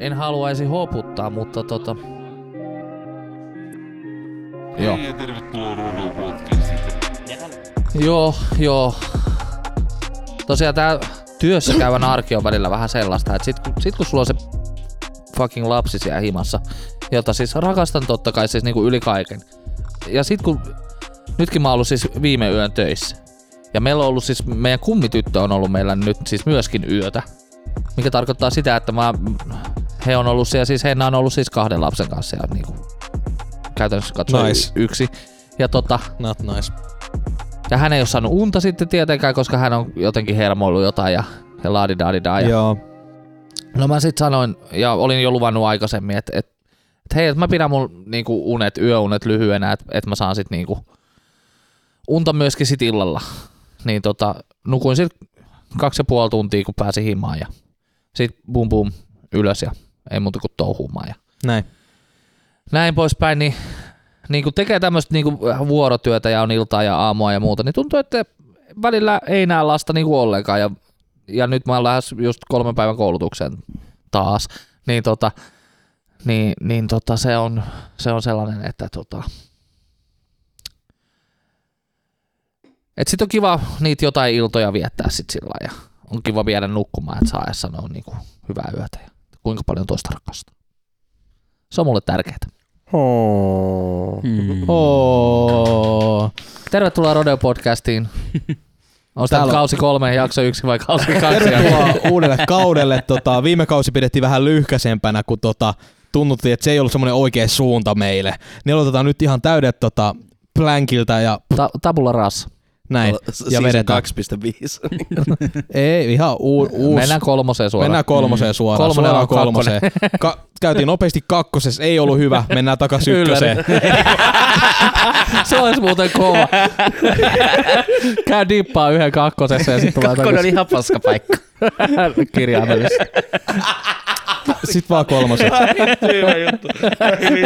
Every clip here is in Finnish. en haluaisi hoputtaa, mutta tota... Joo. Joo. Tosiaan tää työssä käyvän arki on välillä vähän sellaista, että sit kun sulla on se fucking lapsi siellä himassa, jota siis rakastan totta kai siis niinku yli kaiken. Ja sit kun... Nytkin mä oon ollut siis viime yön töissä. Ja meillä on ollut siis, meidän kummityttö on ollut meillä nyt siis myöskin yötä. Mikä tarkoittaa sitä, että Henna on ollut siis 2 lapsen kanssa ja niinku käytännössä katsoen nice. Yksi. Ja tota... Not nice. Ja hän ei oo saanut unta sitten tietenkään, koska hän on jotenkin hermoillut jotain ja laadidadidaa. Joo. No mä sit sanoin, ja olin jo luvannut aikaisemmin, että hei, että mä pidän mun niinku unet, yöunet lyhyenä, että mä saan sit niinku unta myöskin sit illalla. Niin tota, nukuin sit 2,5 tuntia, kun pääsin himaan ja sit bum bum ylös ja ei muuta kuin touhumaan ja näin poispäin. Niin kun tekee tämmöstä niin vuorotyötä ja on iltaa ja aamua ja muuta, niin tuntuu, että välillä ei näe lasta niin ollenkaan. Ja nyt mä oon lähes just 3 päivän koulutukseen taas. Niin, se on sellainen, että tota... Et sit on kiva niitä jotain iltoja viettää sit sillä ja on kiva viedä nukkumaan, että saa edes sanoa niinku hyvää yötä ja kuinka paljon toista rakastaa. Se on mulle tärkeetä. Tervetuloa Rodeo-podcastiin. On sitä kausi 3, jakso 1 vai kausi 2? Tervetuloa uudelle kaudelle. Viime kausi pidettiin vähän lyhkäsempänä, kun tunnuttiin, että se ei ollut semmoinen oikea suunta meille. Niin aloitetaan nyt ihan täydet plankilta ja... Tabula rasa. Näin. Ja vedetään. 2.5. Ei, ihan uusi. Mennään 3 suoraan. Kolmoseen. Käytiin nopeasti 2, ei ollut hyvä. Mennään takaisin 1. Se olisi muuten kova. Käy dippaa 1 kakkosessa ja sitten tulee takaisin. 2 on ihan paska paikka. Kirjaimellisesti. Sitten vaan 3. Hyvä juttu.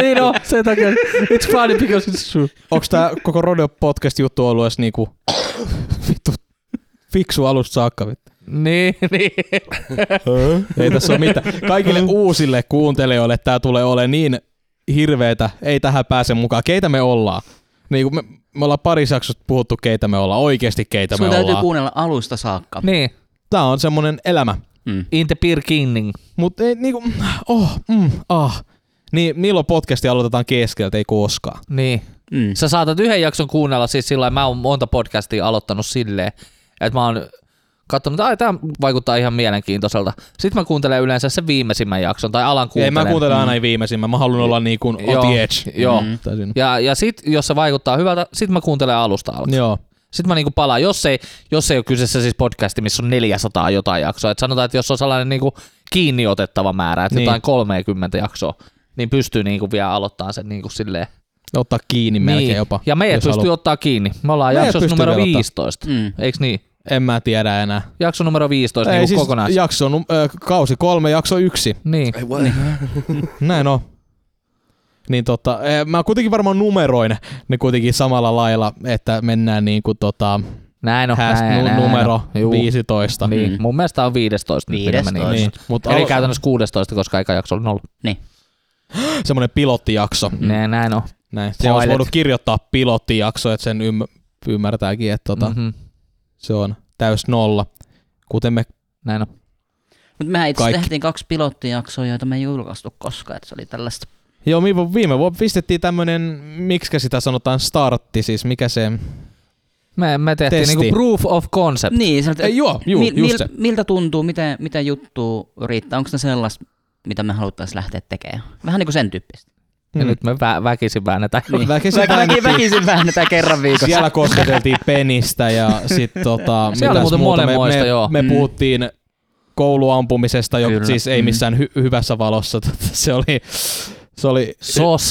Niin on, sen takia. It's funny because it's true. Onks tää koko Rodeo podcast juttu ollut edes niinku vittu fiksu alusta saakka? Niin. Ei tässä oo mitään. Kaikille uusille kuuntelijoille tää tulee olemaan niin hirveetä. Ei tähän pääse mukaan. Keitä me ollaan? Niin, me ollaan parissa jaksossa puhuttu keitä me ollaan. Oikeesti keitä me ollaan. Sun täytyy kuunnella alusta saakka. Niin. Tää on semmonen elämä. In the beginning. Mut ei niinku, Niin, milloin podcasti aloitetaan keskeltä, ei koskaan. Niin. Mm. Sä saatat 1 jakson kuunnella siis sillä mä oon monta podcastia aloittanut silleen, että mä oon katsonut, että tää vaikuttaa ihan mielenkiintoiselta. Sitten mä kuuntelen yleensä sen viimeisimmän jakson, tai alan kuuntelemaan. Ei, mä kuuntelen aina viimeisimmän, mä haluan olla niin kuin on the edge. Joo. Mm-hmm. Ja sit, jos se vaikuttaa hyvältä, sit mä kuuntelen alusta alkaen. Joo. Sitten mä niinku palaan, jos ei ole kyseessä siis podcasti, missä on 400 jotain jaksoa. Et sanotaan, että jos on sellainen niinku kiinni otettava määrä, että niin. Jotain 30 jaksoa, niin pystyy niinku vielä aloittamaan sen niinku silleen. Ottaa kiinni niin. Melkein jopa. Ja meidät pystyy ottaa kiinni. Me ollaan jaksossa numero 15, eiks niin? En mä tiedä enää. Jakso numero 15 ei, niinku siis kokonaan. Jakso kausi 3, jakso 1. Niin. Näin on. Niin mä kuitenkin varmaan numeroin ne kuitenkin samalla lailla, että mennään niinku näin on, numero näin on. 15. Niin. Mm. Mun mielestä on 15. Niin. Mutta eli käytännössä 16, koska aika jakso on 0. Niin. Semmoinen pilottijakso. Näin on. Näin. Se olisi voinut kirjoittaa pilottijakso, että sen ymmärtääkin, että se on täys 0, kuten me. Näin on. Mutta mehän itse tehtiin 2 pilottijaksoa, joita me ei julkaistu koskaan, että se oli tällaista. Joo, viime vuonna pistettiin tämmönen, miksikä sitä sanotaan, startti, siis mikä se me tehtiin testi. Niinku proof of concept. Niin, se. Miltä tuntuu, mitä juttua riittää, onko se sellaista, mitä me haluttaisiin lähteä tekemään? Vähän niinku sen tyyppistä. Ja nyt me väkisin väännetään. Niin. Väkisin väännetään kerran viikossa. Siellä kosketeltiin penistä ja sit siellä muuten monenmoista, joo. Me puhuttiin kouluampumisesta, joka siis ei missään hyvässä valossa, se oli... Se oli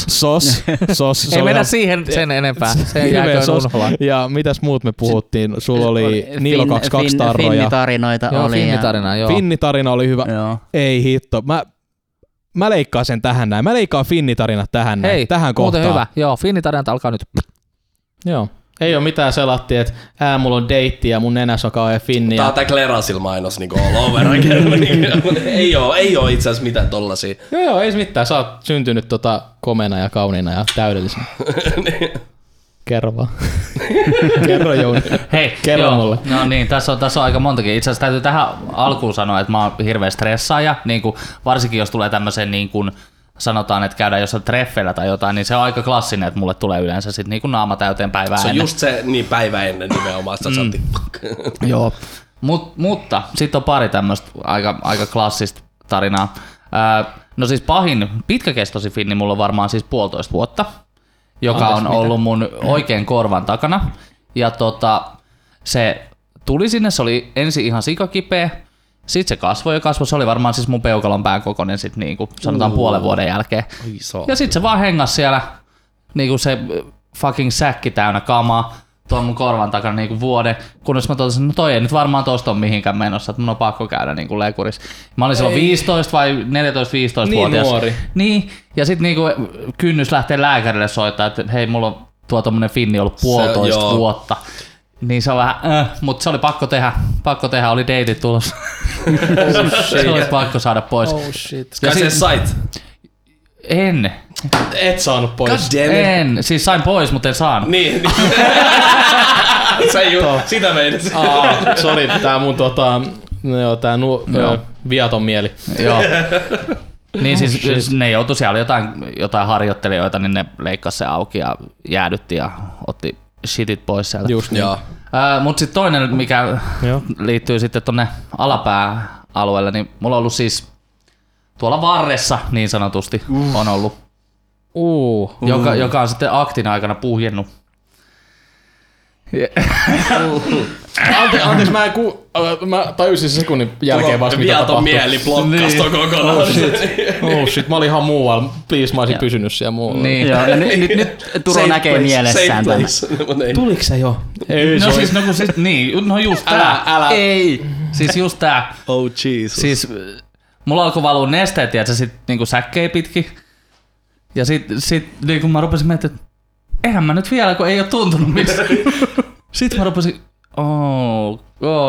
sos. Ei mennä siihen sen enempää. Sen jääköön unholaan. Ja mitäs muut me puhuttiin? Sulla oli Niilo 22 tarroja. Finnitarinoita oli. Finnitarina oli hyvä. Joo. Ei hitto. Mä leikkaan sen tähän näin. Mä leikkaan Finnitarinat tähän näin. Hei, tähän kohtaan. Muuten hyvä. Joo, Finnitarinat alkaa nyt. Joo. Ei oo mitään selattia, että mulla on deitti ja mun nenäsoka on finni. Tää on tää Clerasil mainos niinku all over again. ei oo itse asiassa mitään tollasia. Joo, ei mitään. Sä oot syntynyt komeena ja kauniina ja täydellisenä. Kerro vaan. Kerro Jouni. Hei, kerro mulle. No niin, tässä on aika montakin. Itse asiassa täytyy tähän alkuun sanoa, että mä oon hirveä stressaaja. Niin kun, varsinkin jos tulee tämmösen niin kun, sanotaan, että käydään jossain treffeillä tai jotain, niin se on aika klassinen, että mulle tulee yleensä sit niinku naama täyteen päivää ennen. Se on just se, niin päivä ennen nimenomaan, että Joo. Mutta sit on pari tämmöstä aika klassista tarinaa. No siis pahin pitkäkestoisin finni mulla on varmaan siis 1,5 vuotta, joka on ollut mun oikein korvan takana. Ja se tuli sinne, se oli ensin ihan sikakipeä. Sitten se kasvoi. Se oli varmaan siis mun peukalon pään kokoinen sit niinku, sanotaan puolen vuoden jälkeen. Ja sitten se vaan hengas siellä niinku se fucking säkki täynnä kamaa tuon mun korvan takana niinku vuoden. Kunnes mä totesin, no toi ei nyt varmaan tosta on mihinkään menossa, että mun on pakko käydä niinku lekurissa. Mä olin silloin 15 vai 14-15-vuotias. Nuori. Niin, ja sitten niinku kynnys lähtee lääkärille soittaa, että hei, mulla on tuo tommonen finni ollut 1,5 vuotta. Niin se on vähän, mutta se oli pakko tehdä, oli deitit tulossa. Se oli pakko saada pois. Oh shit. Kai sä sait? En. Et saanut pois. En, siis sain pois, mutta en saanut. Niin. Sitä meidät. Sori, tää mun viaton mieli. Joo. Niin siis ne joutui, siellä oli jotain harjoittelijoita, niin ne leikkasi se auki ja jäädytti ja otti shitit pois sieltä. Just niin. Mut sit toinen, mikä liittyy sitten tonne alapääalueelle, niin mulla on ollut siis tuolla varressa niin sanotusti on ollut, joka on sitten aktin aikana puhjennut. Anteeksi, mä tajusin sekunnin jälkeen vasta mitä tapahtui. Viaton mieli blokkas ton kokonaan. Oh shit, mä olin ihan muualla. Please, mä olisin pysynyt siellä muualla. Niin. Nyt Turo näkee mielessään tämän. Tuliko se jo? Ei, no siis, just tää. Älä. Ei. Siis just tää. Oh Jesus. Siis mulla alkoi valuu nesteet ja se sit niinku säkkei pitkin. Ja sit niinku mä rupesin miettimään, että eihän mä nyt vielä, kun ei oo tuntunut missään. Sit mä rupesin, oh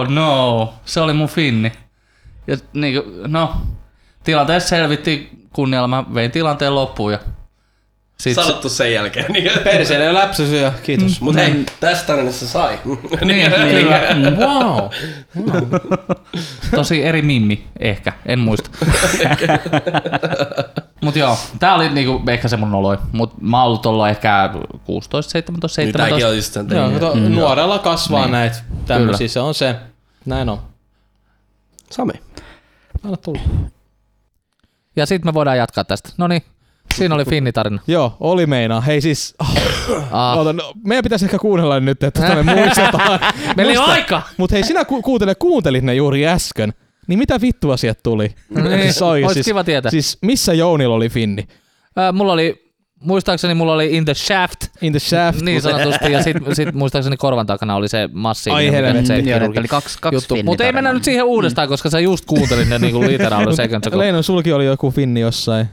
no, se oli mun finni. Ja niinku, tilanteessa selvittiin kunnialla, mä vein tilanteen loppuun ja... Sanottu sen jälkeen. Perseille läpsäsi ja kiitos. Mut hei, tästä tarinassa sai. niin. Wow. Tosi eri mimmi, ehkä, en muista. Mut joo, tää oli niinku ehkä se mun noloi, mut mä oon ollut ollaan ehkä 16, 17. Nyt on just sen nuorella kasvaa niin. Näitä tämmösiä, se on se. Näin on. Sami. Anna tulla. Ja sit me voidaan jatkaa tästä, noniin. Siinä oli finnitarina. Joo, oli meinaa. Hei siis, meidän pitäisi ehkä kuunnella nyt, että me muistetaan. Meni aika! Mut hei, sinä kuuntelit ne juuri äsken. Niin mitä vittua sieltä tuli? Ois kiva tietää. Siis missä Jounilla oli finni? Muistaakseni mulla oli In the Shaft. In the Shaft. Niin sanotusti. Ja sit muistaakseni korvan takana oli se massiivinen. Ai helvetti. Eli kaksi juttu. Mutta ei mennä nyt siihen uudestaan, koska sä just kuuntelit ne niinku literaalisen sekuntia. Leinon, sulki oli joku finni jossain.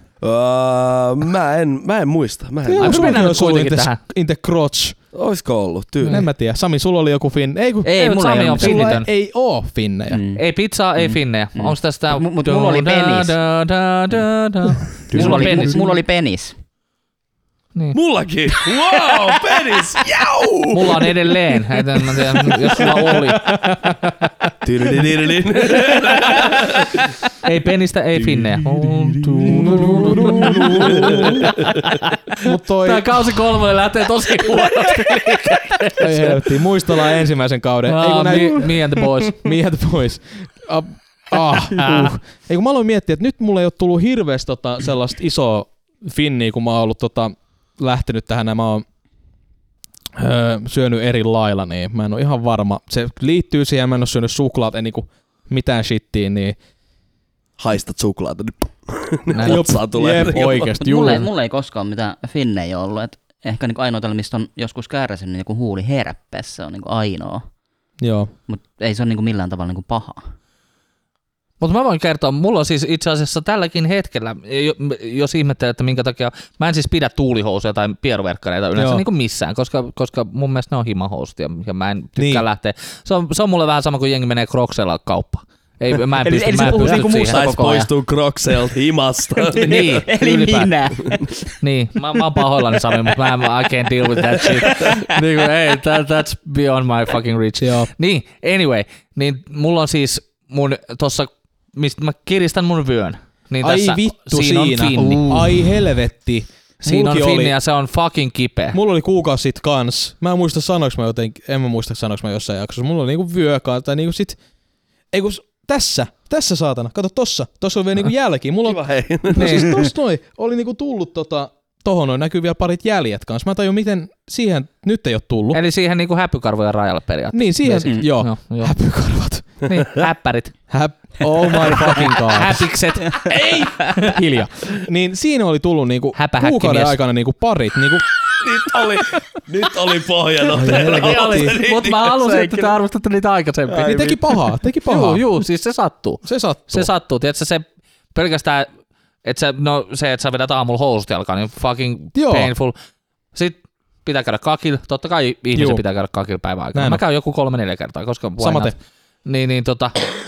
Mä en muista. Onko mennä nyt kuitenkin tähän? In the crotch. Oisko ollut tyyli? En mä tiedä. Sami, sulla oli joku finne. Ei mulla ei ole finnitön. Ei oo finnejä. Ei pizzaa, ei finnejä. Onks tästä... Mulla oli penis. Mulla oli penis. Niin. Mullakin! Wow, penis! Jau! Mulla on edelleen. Mä tiedän, jos sulla oli. Ei penistä, ei finneä. Tää kausi 3 lähtee tosi huonosti. Ei helvetti, muistellaan ensimmäisen kauden. Me and the boys. Me and the boys. Mä aloin miettiä, että nyt mulla ei oo tullut hirveästi sellaista isoa finniä, kun mä oon ollut lähtenyt tähän ja mä oon syönyt eri lailla, niin mä en oo ihan varma. Se liittyy siihen, mä en oo syönyt suklaat, en niinku mitään shittiä, niin... Haistat suklaata, niin otsaa tulee. Jep, oikeesti, juu. Mulla ei koskaan mitään finnejä ollut, et ehkä niinku ainoa tällä, mistä on joskus kärsinyt, niin huuli herpes, se on niinku ainoa. Joo. Mut ei se oo niinku millään tavalla niinku paha. Mutta mä voin kertoa, mulla on siis itse asiassa tälläkin hetkellä, jos ihmettelee, että minkä takia, mä en siis pidä tuulihousuja tai pieruverkkareita yleensä niin kuin missään, koska mun mielestä ne on himahoustia ja mä en tykkää lähteä. Se on mulle vähän sama kuin jengi menee Crocsella kauppaan. Ei, mä en pysty, eli se puhuu niinku musaisi poistuu Crocselta himasta. Niin, eli minä. Niin, mä oon pahoillani Sami, mutta I can't deal with that shit. Niin kuin, hey, that's beyond my fucking reach. Joo. Niin, anyway, niin mulla on siis mun tossa, mistä mä kiristän mun vyön. Niin ai tässä, vittu siinä. On finni. Ai helvetti. Siinä mulki on finni oli, ja se on fucking kipeä. Mulla oli kuukausi sit kans. Mä en muista sanoinko mä jotenkin, en mä muista sanoinko mä jossain jaksossa. Mulla oli niinku vyökaan tai niinku sit, ei kun tässä saatana. Kato tossa on vielä niinku jälki. Mulla on, kiva hei. No siis tossa noin oli niinku tullut tohon noin näkyy vielä parit jäljet kanssa. Mä tajun miten siihen nyt ei oo tullut. Eli siihen niinku häpykarvojen rajalle periaatteessa. Niin siihen, joo. Häpykarvat. Niin, häppärit. Oh my fucking god. Häpikset. Ei! Hiljaa. Niin siinä oli tullut niinku kuukauden aikana niinku parit niinku. Nyt oli pohjanoteeraus. Mutta mä halusin, että te arvostatte niitä aikaisempia. Niin teki pahaa. Juu, siis se sattuu. Se sattuu. Tiedätkö se pelkästään, että sä vedät aamulla housut jalkaan, niin fucking painful. Sitten pitää käydä kakilla. Totta kai ihmisen pitää käydä kakilla päivän aikana. Mä käyn joku 3-4 kertaa, koska samaten. Niin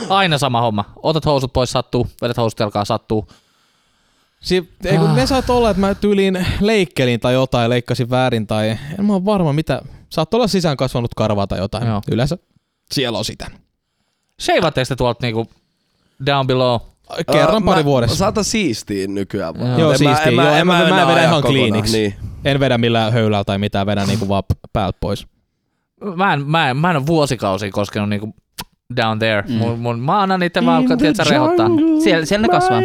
aina sama homma. Otat housut pois, sattuu. Vedät housut jalkaan, sattuu. Ne saat olla, että mä tyyliin leikkelin tai jotain, leikkasin väärin tai en mä ole varma mitä. Saat olla sisään kasvanut karvaa tai jotain. Joo. Yleensä siellä on sitä. Sheivatteko te tuolta niinku down below? Kerran pari vuodessa. Saata siistiin nykyään vaan. Joo, siistiin. Mä vedän ihan kliiniksi. Niin. En vedä millään höylällä tai mitään, vedän niinku vaan päältä pois. Mä en ole vuosikausia koskenut niinku down there. Mun maana niitä vaan alkaa tietää rehottaa. Siellä ne kasvaa.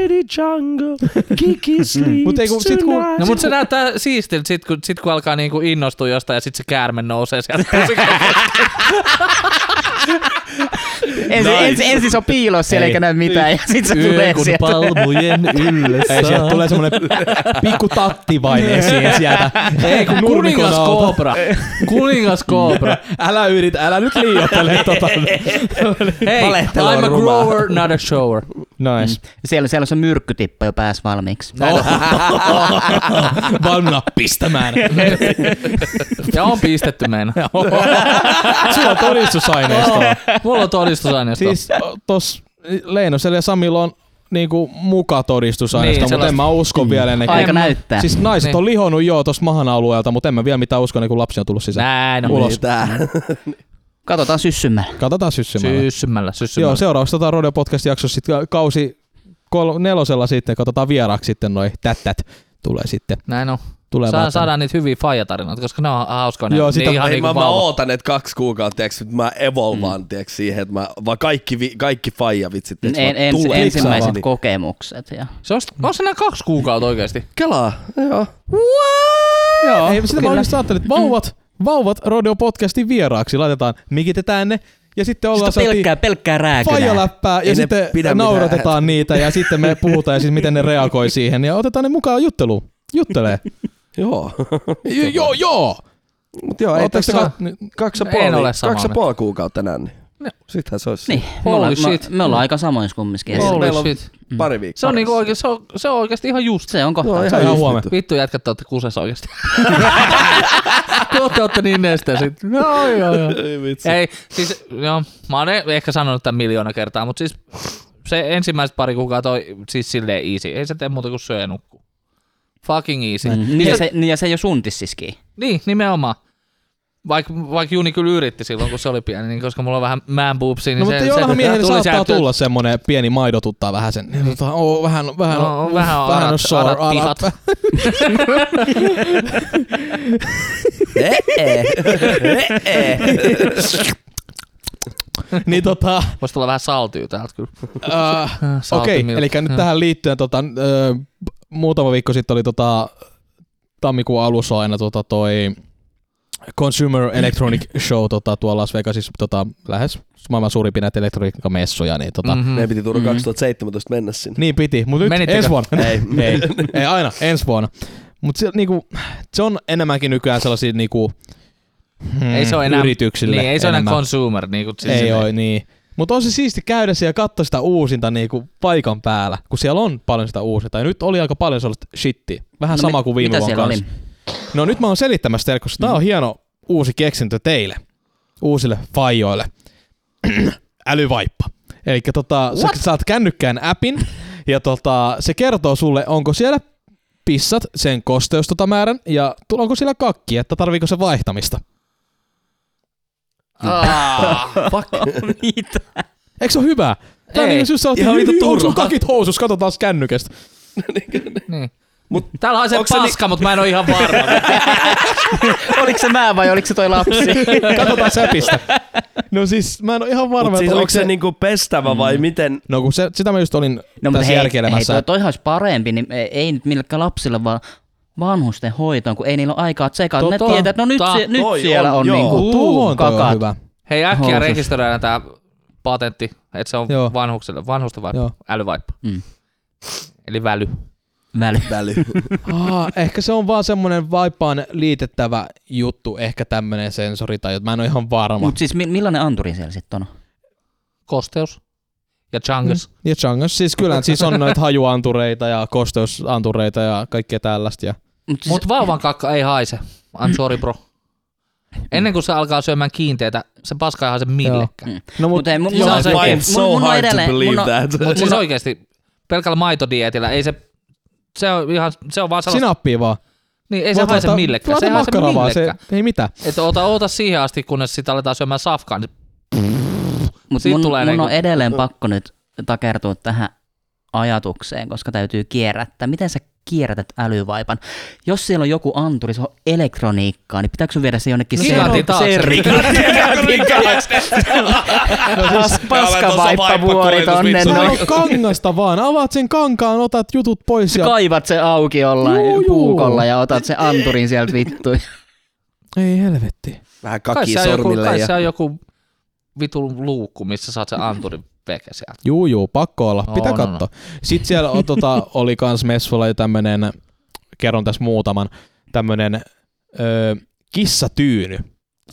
No mut se näyttää siistiltä sit kun alkaa niinku innostua jostain ja sit se käärme nousee sieltä. Ensin se on piilossa siellä eikä näy mitään ja sit se tulee sieltä. Palmujen ylle saa. Sieltä tulee semmonen pikku tatti vain esiin sieltä. Ei kun kuningas koobra. Älä yritä, älä nyt liioittele Hei, I'm a grower, not a shower. Nice. Siellä on se myrkkytippa jo pääs valmiiksi. Valmiina pistämään. Ja on pistetty meina. Sulla on todistusaineistoa. Mulla on todistusaineistoa. Siis tossa Leinosella ja Samilla on niinku muka todistusaineistoa, niin, mutta en mä usko vielä ennen kuin. Aika näyttää. Siis naiset on lihonut jo tossa mahan alueelta, mutta en mä vielä mitään usko ennen kuin lapsi on tullut sisään. Näin on mitään. Katsotaan syssymällä. Joo, seuraavaksi Rodeo Podcast-jaksossa sitten kausi 4 sitten, katsotaan vieraaksi sitten noi tättät tulee sitten. Näin on. Saadaan niitä hyviä faijatarinoita, koska ne on hauskaa. Joo, sitä mä ootan, että 2 kuukautta, että mä evolvaan siihen, että vaan kaikki faijavitsit. Ensimmäiset kokemukset. Ja. Se on nämä 2 kuukautta oikeasti. Kelaa. Joo. What? Ei, sitä mä oikeasti ajattelin, että vauvat Rodeo-podcastin vieraaksi. Laitetaan mikitetään ne ja sitten ollaan pelkkää rääkynää. Fajaläppää ja sitten nauratetaan niitä ja sitten me puhutaan ja sitten miten ne reagoi siihen ja otetaan ne mukaan jutteluun. Juttelee. Joo. Mut joo, ei tässä 2,5 kuukautta enää. No, sittenhän se olisi. Niin. Me ollaan aika samoin kumminkin. Meillä on pari viikkoa. Se on oikeasti ihan just. Se on kohta. Se on huomenna. Vittu jätkät, te ootte kusessa oikeasti. Te ootte niin nesteen sitten. No joo. Ei, siis joo, mä oon ehkä sanonut tämän miljoona kertaa, mutta siis se ensimmäiset pari kuukautta on siis silleen easy. Ei se tee muuta kuin syö ja nukkuu. Fucking easy. Ja se ei ole suntis siskiin. Niin, nimenomaan. Vaikka Juni kyllä yritti silloin, kun se oli pieni, niin koska mulla on vähän man boobsia. Niin no, mutta jollahan miehelle saattaa tulla semmoinen pieni maido tuttaa vähän sen. Vähän on sore. Niin voisi tulla vähän saltyy täältä kyllä. Okei, eli nyt tähän liittyen muutama viikko sitten oli tammikuun alussa aina toi Consumer Electronic Show tuolla Las Vegasissa lähes maailman suurimpia näitä elektroniikkamessuja. Niin, ne piti tulla 2017 mennä sinne. Niin piti, mutta nyt menittekö? Ensi vuonna. Ei aina, ensi vuonna. Mutta niinku, se on enemmänkin nykyään sellaisia niinku, ei se ole enää, yrityksille. Niin, ei se ole enää consumer. Niinku, siis ei ole, niin. Mutta on se siisti käydä siellä ja katsoa sitä uusinta niinku paikan päällä, kun siellä on paljon sitä uusinta. Ja nyt oli aika paljon sellaista shittiä. Vähän no sama kuin viime vuonna kanssa. Oli? No nyt mä oon selittämässä teille, koska tää on hieno uusi keksintö teille. Uusille faijoille. Älyvaippa. Elikkä sä saat kännykkään appin ja se kertoo sulle, onko siellä pissat sen kosteustotamäärän ja onko siellä kakki, että tarviiko se vaihtamista. Fuck. Mitä? Eikö se ole hyvä? Tää on niinku se, että on sun kakit housussa, katsotaan kännykästä. Täällä on se paska, mutta mä en oo ihan varma. Oliko se mä vai oliko se toi lapsi? Katsotaan säpistä. No siis mä en oo ihan varma. Siis onko se niinku pestävä vai miten? No kun sitä mä just olin tässä järkeilemässä. Hei, toihan olisi parempi, niin ei nyt millekään lapsille vaan vanhusten hoitoon, kun ei niillä ole aikaa tsekata. Ne tietää, että no nyt siellä on niinku kakat. Hei, äkkiä rekisteröidään tää patentti, että se on vanhukselle, vanhusten älyvaippa. Eli väly. Ehkä se on vaan semmonen vaippaan liitettävä juttu, ehkä tämmönen sensori tai mä en oo ihan varma. Mut siis millainen anturi siellä sitten on? Kosteus ja Changas. Ja Changas, siis kyllä siis on noita hajuantureita ja kosteusantureita ja kaikkea tällaista. Ja... Mut vauvan kakka ei haise, I'm sorry bro. Ennen kuin se alkaa syömään kiinteitä, se paska ei haise millekään. No mut I find so hard to believe that. Mut siis oikeesti pelkällä maitodieetillä ei se... Se on vaan sellaista... Sinappia vaan. Niin, ei se haise millekään. Se ei haise millekään. Ei mitään. Että oota siihen asti, kunnes sitä aletaan syömään safkaa. Niin mutta mun on edelleen pakko nyt takertua tähän ajatukseen, koska täytyy kierrättää. Miten sä kierrätät älyvaipan? Jos siellä on joku anturi, se on elektroniikkaa, niin pitääkö sun viedä se jonnekin serikaaksi? No siis paskavaippavuori tonne. Täällä on kangasta vaan. Avaat sen kankaan, otat jutut pois. Ja... Kaivat se auki jollain puukolla ja otat sen anturin sieltä vittu. Ei helvetti. Vähän kakii sormille. Kai se on joku... vitun luukku, missä saat sen anturin veke sieltä. Juu, pakko olla. Pitää katsoa. Sitten siellä on, oli kans messuilla jo tämmönen, kerron tässä muutaman, tämmönen kissatyyny.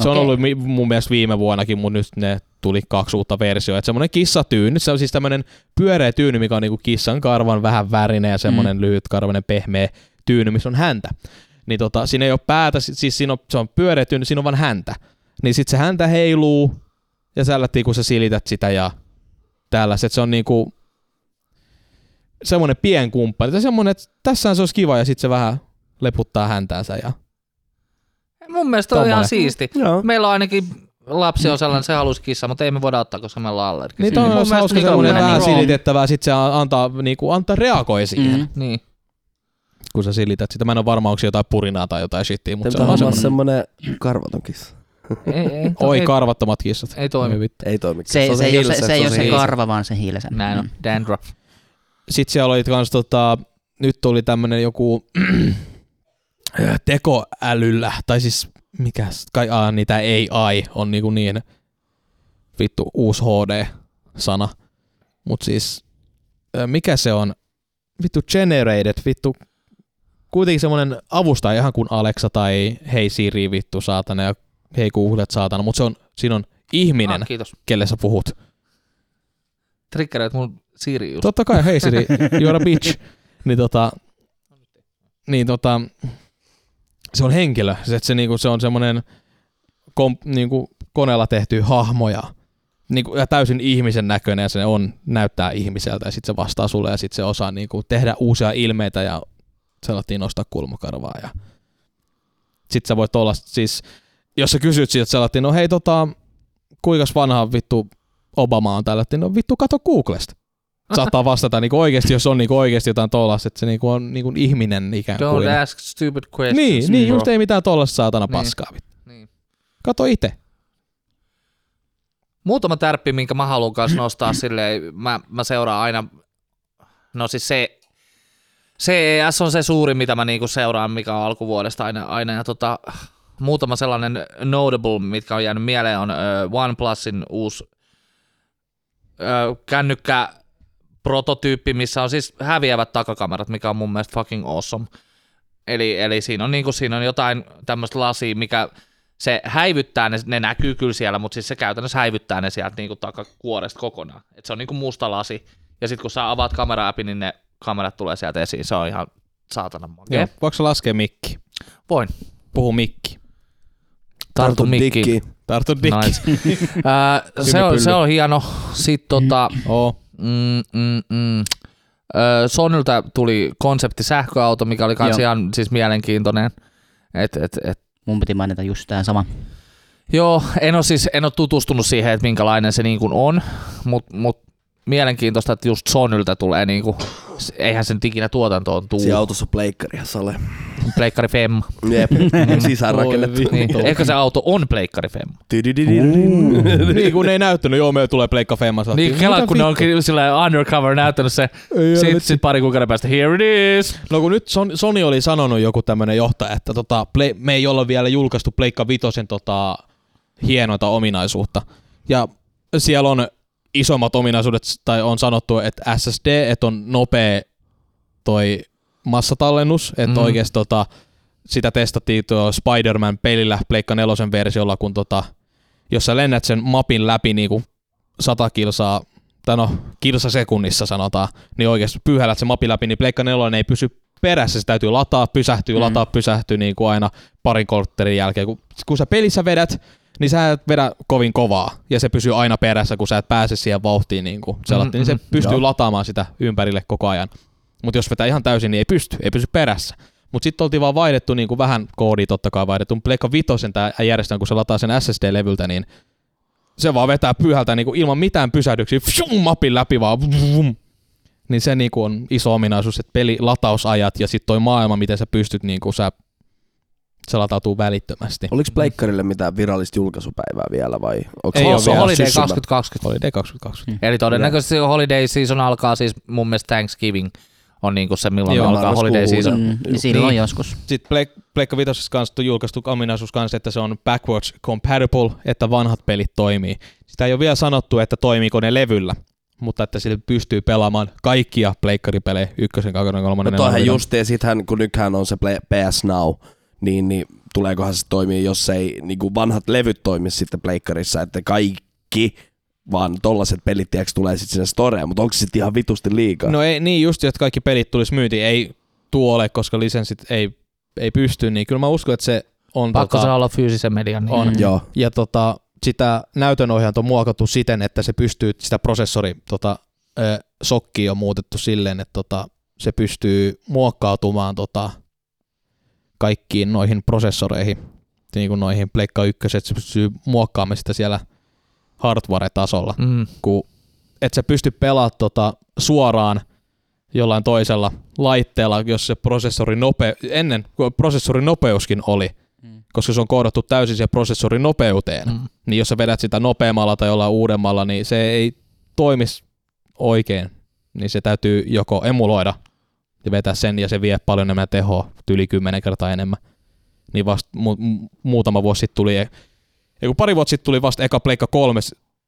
Se on ollut mun mielestä viime vuonnakin, mutta nyt ne tuli 2 uutta versioa. Että semmonen kissatyyny, se on siis tämmönen pyöreä tyyny, mikä on niinku kissan karvan vähän värinen ja semmonen lyhytkarvainen pehmeä tyyny, missä on häntä. Niin siinä ei oo päätä, siis se on pyöreä tyyny, siinä on vaan häntä. Niin sit se häntä heiluu, ja sällättiin, kun sä silität sitä ja tällaiset. Se on niinku semmonen pienkumppani. Tai semmonen, että tässähän se olisi kiva ja sit se vähän leputtaa häntäänsä. Ja... Mun mielestä on ihan siisti. Joo. Meillä on ainakin lapsi on sellainen, se haluaisi kissaa, mutta ei me voida ottaa, koska meillä on allergisia. Niin on myös hauska semmonen vähän silitettävää. Sit se antaa reagoi siihen. Niin. Kun sä silität sitä. Mä en ole varma, onko jotain purinaa tai jotain shittia. Mutta tämä on semmonen karvaton kissa. Ei, oi, karvattomat kissat. Ei toimi. Se ei ole se karva, vaan se hiilisen. Näin on. Dandruff. Sitten siellä oli kans nyt oli tämmönen joku tekoälyllä, tai siis mikäs, kai niitä AI on niinku niin vittu uusi HD-sana. Mut siis, mikä se on? Vittu generated, vittu. Kuitenkin semmonen avustaja ihan kuin Alexa tai Hei Siri vittu saatana ja hei kuulet saatana, mutta siinä on ihminen, kelle sä puhut. Triggeröit mun Siri just. Totta kai, hei Siri, you're a bitch. Se on henkilö, että se on semmoinen koneella tehty hahmo ja täysin ihmisen näköinen ja se näyttää ihmiseltä ja sitten se vastaa sulle ja sitten se osaa tehdä uusia ilmeitä ja sellatiin nostaa kulmakarvaa ja sitten sä voit olla siis... Jos sä kysyt siitä, että sä laitin, no hei kuinkas vanha vittu Obama on täällä, no vittu kato Googlesta. Saattaa vastata oikeesti, jos on oikeesti jotain tollasta, että se on ihminen ikään kuin. Don't ask stupid questions. Niin just ei mitään tollasta saatana paskaa. Niin. Kato ite. Muutama tärppi, minkä mä haluan kanssa nostaa silleen, mä seuraan aina, no siis se CES on se suuri, mitä mä seuraan, mikä on alkuvuodesta aina ja muutama sellainen notable, mitkä on jäänyt mieleen, on OnePlusin uusi kännykkä-prototyyppi, missä on siis häviävät takakamerat, mikä on mun mielestä fucking awesome. Eli siinä on jotain tämmöistä lasia, mikä se häivyttää ne näkyy kyllä siellä, mutta siis se käytännössä häivyttää ne sieltä niin kuin takakuoresta kokonaan. Et se on niin kuin musta lasi, ja sitten kun sä avaat kamera-appin, niin ne kamerat tulee sieltä esiin, se on ihan saatanan makea. Joo, voiko sä laskea mikki? Voin. Puhu mikki. Tartu mikki. Tartu dikki. Nice. Se on hieno. Sitten Sonyltä tuli konsepti sähköauto, mikä oli kans ihan siis mielenkiintoinen. Mun piti mainita just tämän saman. Joo, en ole tutustunut siihen, että minkälainen se niin kuin on, mut mielenkiintoista, että just Sonyltä tulee, niin kuin, eihän sen ikinä tuotantoon tuu. Siinä autossa pleikkari, Sale. Pleikkari Femma. Jep, sisään rakennettu. Niin. Ehkä se auto on pleikkari Femma. Niin kun ne ei näyttänyt, joo meillä tulee pleikka Femma. Niin kela, kun ne onkin sillä undercover näyttänyt se, sit pari kuukauden päästä, here it is. No kun nyt Sony oli sanonut joku tämmönen johtaja, että me ei olla vielä julkaistu pleikka vitosen hienoita ominaisuutta. Ja siellä on isommat ominaisuudet, tai on sanottu, että SSD, että on nopea toi massatallennus, että oikeesti sitä testattiin tuo Spider-Man pelillä Pleikka 4 versiolla, kun jos sä lennät sen mapin läpi niinku 100 kilsaa, tai no kilsa sekunnissa sanotaan, niin oikeesti pyyhälät sen mapin läpi, niin Pleikka 4 ei pysy perässä, se täytyy lataa, pysähtyy niin kuin aina parin korttelin jälkeen, kun sä pelissä vedät, niin sä et vedä kovin kovaa, ja se pysyy aina perässä, kun sä et pääse siihen vauhtiin niinku selattiin, niin se pystyy lataamaan sitä ympärille koko ajan. Mutta jos vetää ihan täysin, niin ei pysy perässä. Mutta sitten oltiin vaan vaihdettu niinku vähän koodia totta kai vaihdettu, Pleikka Vitosen tää järjestelmä, kun se lataa sen SSD-levyltä, niin se vaan vetää pyhältä niinku ilman mitään pysähdyksiä, mapin läpi vaan. Niin se niinku on iso ominaisuus, että pelilatausajat ja sitten toi maailma, miten sä pystyt niinku sä se latautuu välittömästi. Oliko pleikkarille mitään virallista julkaisupäivää vielä vai? Ei ole vielä. Holiday 2020. Holiday 2020. Eli todennäköisesti holiday season alkaa siis mun mielestä Thanksgiving on niinku se milloin alkaa holiday season. Niin silloin joskus. Sitten Pleikka Vitosessa kanssa on julkaistu ominaisuus kanssa, että se on backwards compatible, että vanhat pelit toimii. Sitä ei ole vielä sanottu, että toimiiko ne levyllä, mutta että sille pystyy pelaamaan kaikkia pleikkaripelejä 1, 2, 3. No toihan justiin, sittenhän kun nykyään on se PS Now, niin tuleekohan se toimii, jos ei niinku vanhat levyt toimi sitten pleikkarissa, että kaikki vaan tollaset pelit tiiäks tulee sitten sinne storeen, mutta onko se sitten ihan vitusti liikaa? No ei, niin just, että kaikki pelit tulisi myyntiin, ei tuole, koska lisenssit ei pysty, niin kyllä mä uskon, että se on... Pakko se olla fyysisen median. Niin. On, joo. Ja sitä näytönohjainta on muokattu siten, että se pystyy, sitä prosessori sokkia on muutettu silleen, että se pystyy muokkautumaan kaikkiin noihin prosessoreihin, niin kuin noihin Pleikka 1, että se pystyy muokkaamaan sitä siellä hardware-tasolla, että se pystyy pelaamaan suoraan jollain toisella laitteella, jos se ennen prosessorin nopeuskin oli, koska se on koodattu täysin siihen prosessorin nopeuteen, niin jos sä vedät sitä nopeammalla tai jollain uudemmalla, niin se ei toimisi oikein, niin se täytyy joko emuloida ja vetää sen, ja se vie paljon enemmän tehoa, yli 10 kertaa enemmän. Niin vasta muutama vuosi sitten tuli, pari vuotta sitten tuli vasta eka Pleikka 3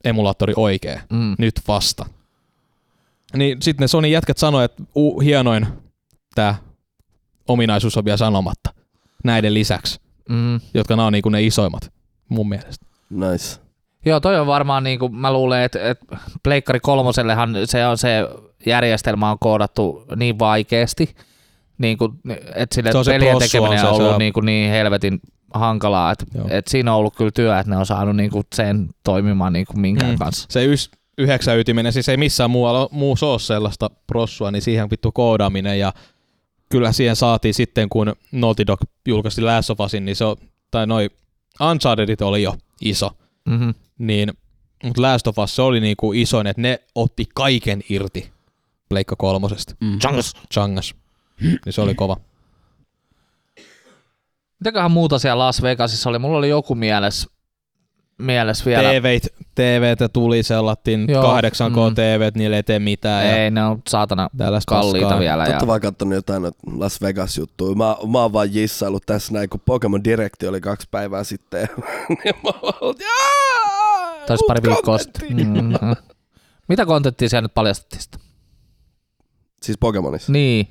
emulaattori oikein, nyt vasta. Niin sitten ne Sony jätkät sanoi, että hienoin tämä ominaisuus on vielä sanomatta, näiden lisäksi, jotka nämä on niinku ne isoimmat, mun mielestä. Nice. Joo, toi on varmaan, niinku, mä luulen, että Pleikkari 3:llehan se järjestelmä on koodattu niin vaikeasti, niin kuin, että sille pelien tekeminen on ollut niin helvetin hankalaa, että siinä on ollut kyllä työ, että ne on saanut niin kuin sen toimimaan niin kuin minkään kanssa. Se 9-ytiminen, siis ei missään muussa ole sellaista prossua, niin siihen vittu koodaaminen, ja kyllä siihen saatiin sitten, kun Naughty Dog julkaisi Last of Usin, niin tai noi Unchartedit oli jo iso, mutta Last of Us se oli niinku isoin, että ne otti kaiken irti Pleikka 3:sta. Changas. Niin se oli kova. Mitäköhän muuta siellä Las Vegasissa oli? Mulla oli joku mielessä vielä. TV:tä tuli, sellattiin 8K TV:t, niille ei tee mitään. Ei, ne on saatana kalliita vielä. Totta vaan kattonut jotain Las Vegas-juttuja. Mä oon vaan jissailut tässä näin, kun Pokemon Direct oli 2 päivää sitten. Niin mä oon taisi pari viikkoa sitten. Mitä kontenttia siellä nyt paljastettiin sitä? Siis Pokemonissa? Niin.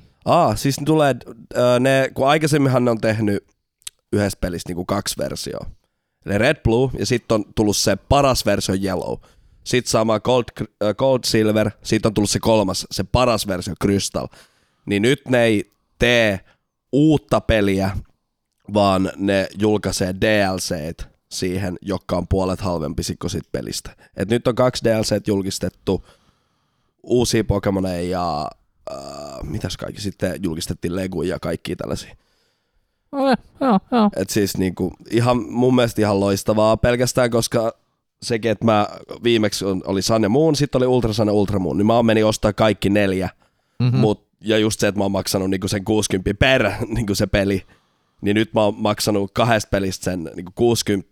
Siis ne tulee, kun aikaisemminhan ne on tehnyt yhdessä pelissä niinku 2 versioa. eli Red Blue, ja sitten on tullut se paras versio Yellow. Sitten sama Gold Silver, sitten on tullut se kolmas, se paras versio Crystal. Niin nyt ne ei tee uutta peliä, vaan ne julkaisee DLCt siihen, joka on puolet halvempi sikko sit pelistä. Et nyt on 2 DLCt julkistettu, uusia Pokemoneja ja mitäs kaikki sitten julkistettiin, Leguja ja kaikkia tällaisia. Et siis niinku, ihan, mun mielestä ihan loistavaa pelkästään, koska sekin, että mä viimeksi oli Sun ja Moon, sitten oli Ultra Sun ja Ultra Moon, niin mä menin ostaa kaikki 4, ja just se, että mä oon maksanut niinku sen 60 per niinku se peli, niin nyt mä oon maksanut 2 pelistä sen niinku 60,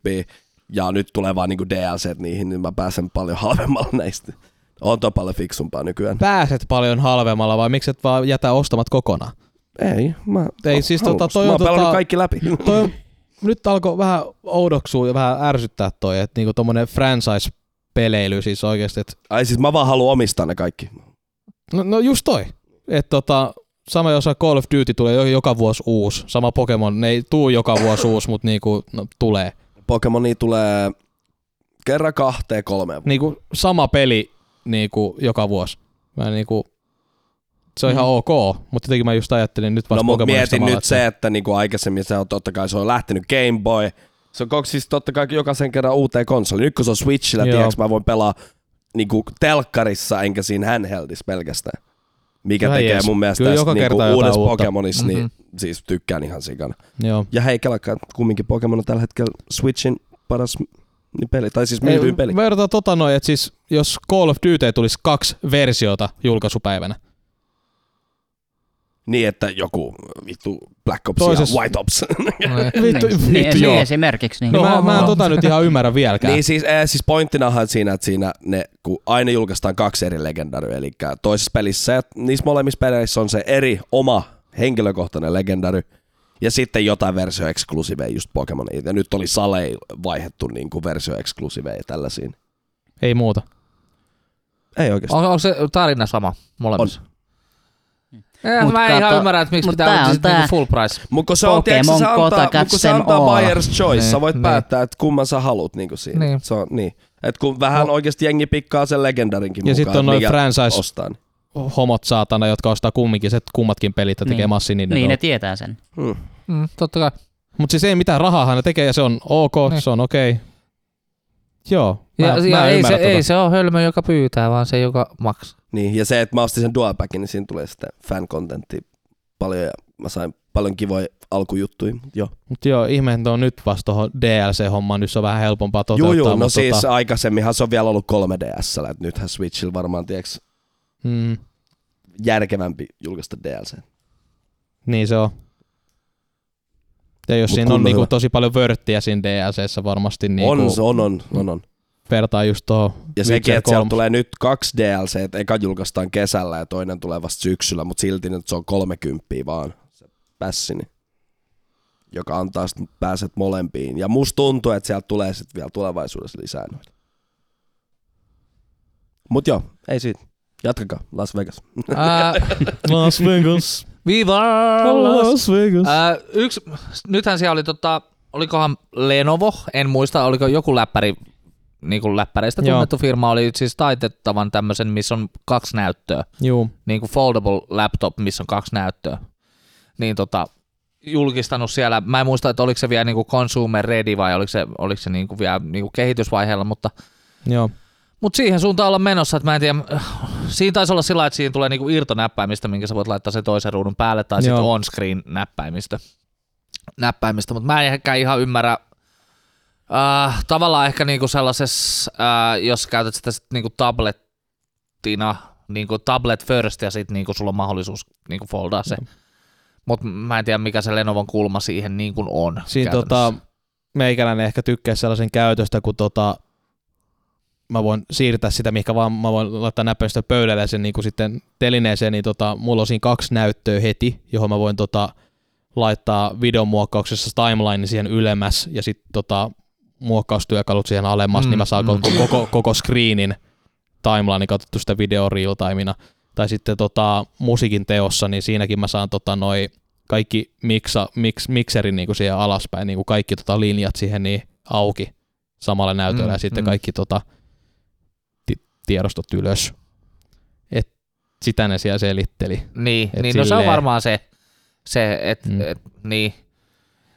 ja nyt tulee vaan niinku DLCt niihin, niin mä pääsen paljon halvemmalla näistä. On toi paljon fiksumpaa nykyään. Pääset paljon halvemmalla, vai miksi et vaan jätä ostamat kokonaan? Ei, mä oon siis pelannut kaikki läpi. Toi, nyt alkoi vähän oudoksua ja vähän ärsyttää toi, että niinku tommonen franchise-peleily siis oikeesti. Ai siis mä vaan haluan omistaa ne kaikki. No just toi. Että sama jossa Call of Duty tulee joka vuosi uusi. Sama Pokemon, ne ei tuu joka vuosi uusi, mut niinku tulee. Pokemoni tulee kerran 2-3. Niinku sama peli niinku joka vuosi. Mä niinku... Se on ihan ok, mutta jotenkin mä just ajattelin nyt vasta Pokemonista. No mietin samalla, nyt että... se, että niinku aikaisemmin se on totta kai, se on lähtenyt Game Boy. Se on siis totta kai jokaisen kerran uuteen konsoliin. Nyt kun se on Switchillä, tiedäks mä voin pelaa niinku telkkarissa enkä siinä handheldissa pelkästään. Mikä tekee mun mielestä tästä niinku uudesta Pokemonista, niin siis tykkään ihan sikana. Joo. Ja hei, kelakkaan kumminkin Pokemon on tällä hetkellä Switchin paras peli, tai siis myydyin peli. Verrataan että siis jos Call of Duty tulisi 2 versiota julkaisupäivänä. Niin, että joku vittu Black Ops ja White Ops. Vittu, esimerkiksi. Niin. Mä en nyt ihan ymmärrä vieläkään. Niin siis pointtinahan siinä, että siinä ne, kun aina julkaistaan 2 eri legendaryä, eli toisessa pelissä, niissä molemmissa peleissä on se eri oma henkilökohtainen legendary, ja sitten jotain versio-eksklusiveja just Pokemonia. Ja nyt oli Salei vaihdettu niin kuin versio-eksklusiveja tällaisiin. Ei muuta. Ei oikeastaan. Onko se tarina sama molemmissa? On. Mä en ihan ymmärrä, että miksi pitää olla niinku full price. Mutta se on tietysti, se antaa buyer's choice, sä voit päättää, että kumman sä haluut niinku siinä. Niin. Se on, niin. Et kun vähän oikeesti jengi pikkaa sen legendarinkin ja mukaan. Ja sit on noi franchise-homot saatana, jotka ostaa kumminkin, se kummatkin pelit ja tekee massin. Niin ne tietää sen. Totta kai. Mut siis ei mitään rahaa ne tekee ja se on ok, se on okei. Joo. Mä ei, se on hölmö, joka pyytää, vaan se, joka maksaa. Niin, ja se, että mä ostin sen dualpackin, niin siinä tulee sitä fan-contenttia paljon ja mä sain paljon kivoja alkujuttuja. Mutta joo, ihmeen on nyt vasta tuohon DLC-hommaan, nyt se on vähän helpompaa toteuttaa. Joo, no siis aikaisemminhan se on vielä ollut 3DS:llä, että nythän Switchillä varmaan, tiiäks, järkevämpi julkaista DLC. Niin se on. Ja jos siinä on niinku tosi paljon vörttiä siinä DLC:ssä varmasti. Niinku on. Vertaa just tuohon. Ja sekin, että siellä tulee nyt 2 DLC, että eka julkaistaan kesällä ja toinen tulee vasta syksyllä, mutta silti nyt se on 30 vaan se pässini, joka antaa sitten pääset molempiin. Ja musta tuntuu, että sieltä tulee sitten vielä tulevaisuudessa lisää noita. Mut joo, ei siitä. Jatkakaa, Las Vegas. Las Vegas. Viva Las Vegas. Nythän siellä oli, olikohan Lenovo, en muista, oliko joku läppäri, niin kuin läppäreistä tunnettu firma, oli siis taitettavan tämmöisen, missä on 2 näyttöä. Juu. Niin kuin foldable laptop, missä on 2 näyttöä. Niin julkistanut siellä, mä en muista, että oliko se vielä niin kuin consumer ready vai oliko se niin kuin vielä niin kuin kehitysvaiheella, mutta... Joo. Mutta siihen suuntaan olla menossa, että mä en tiedä, siinä taisi olla sillä, että siinä tulee niinku irtonäppäimistä, minkä sä voit laittaa sen toisen ruudun päälle, tai sitten on-screen näppäimistä, mutta mä en ehkä ihan ymmärrä, tavallaan ehkä niinku sellaisessa, jos käytät sitä sit niinku tablettina, niinku tablet first, ja sitten niinku sulla on mahdollisuus niinku foldaa se, mutta mä en tiedä, mikä se Lenovon kulma siihen niinku on. Siinä meikäläinen ehkä tykkää sellaisen käytöstä, kun mä voin siirtää sitä, mihinkä vaan mä voin laittaa näppäimistä pöydälle ja sen niin kuin sitten telineeseen, niin mulla on siinä 2 näyttöä heti, johon mä voin laittaa videomuokkauksessa timeline siihen ylemmäs ja sitten muokkaustyökalut siihen alemmas, niin mä saan koko screenin timeline katsottu sitä videoa real-timena. Tai sitten musiikin teossa, niin siinäkin mä saan noi kaikki mikserin niin kuin siihen alaspäin, niin kuin kaikki linjat siihen, niin auki samalla näytöllä ja sitten kaikki tiedostot ylös. Et sitä ne siellä selitteli. Niin, niin no se on varmaan se että et, niin.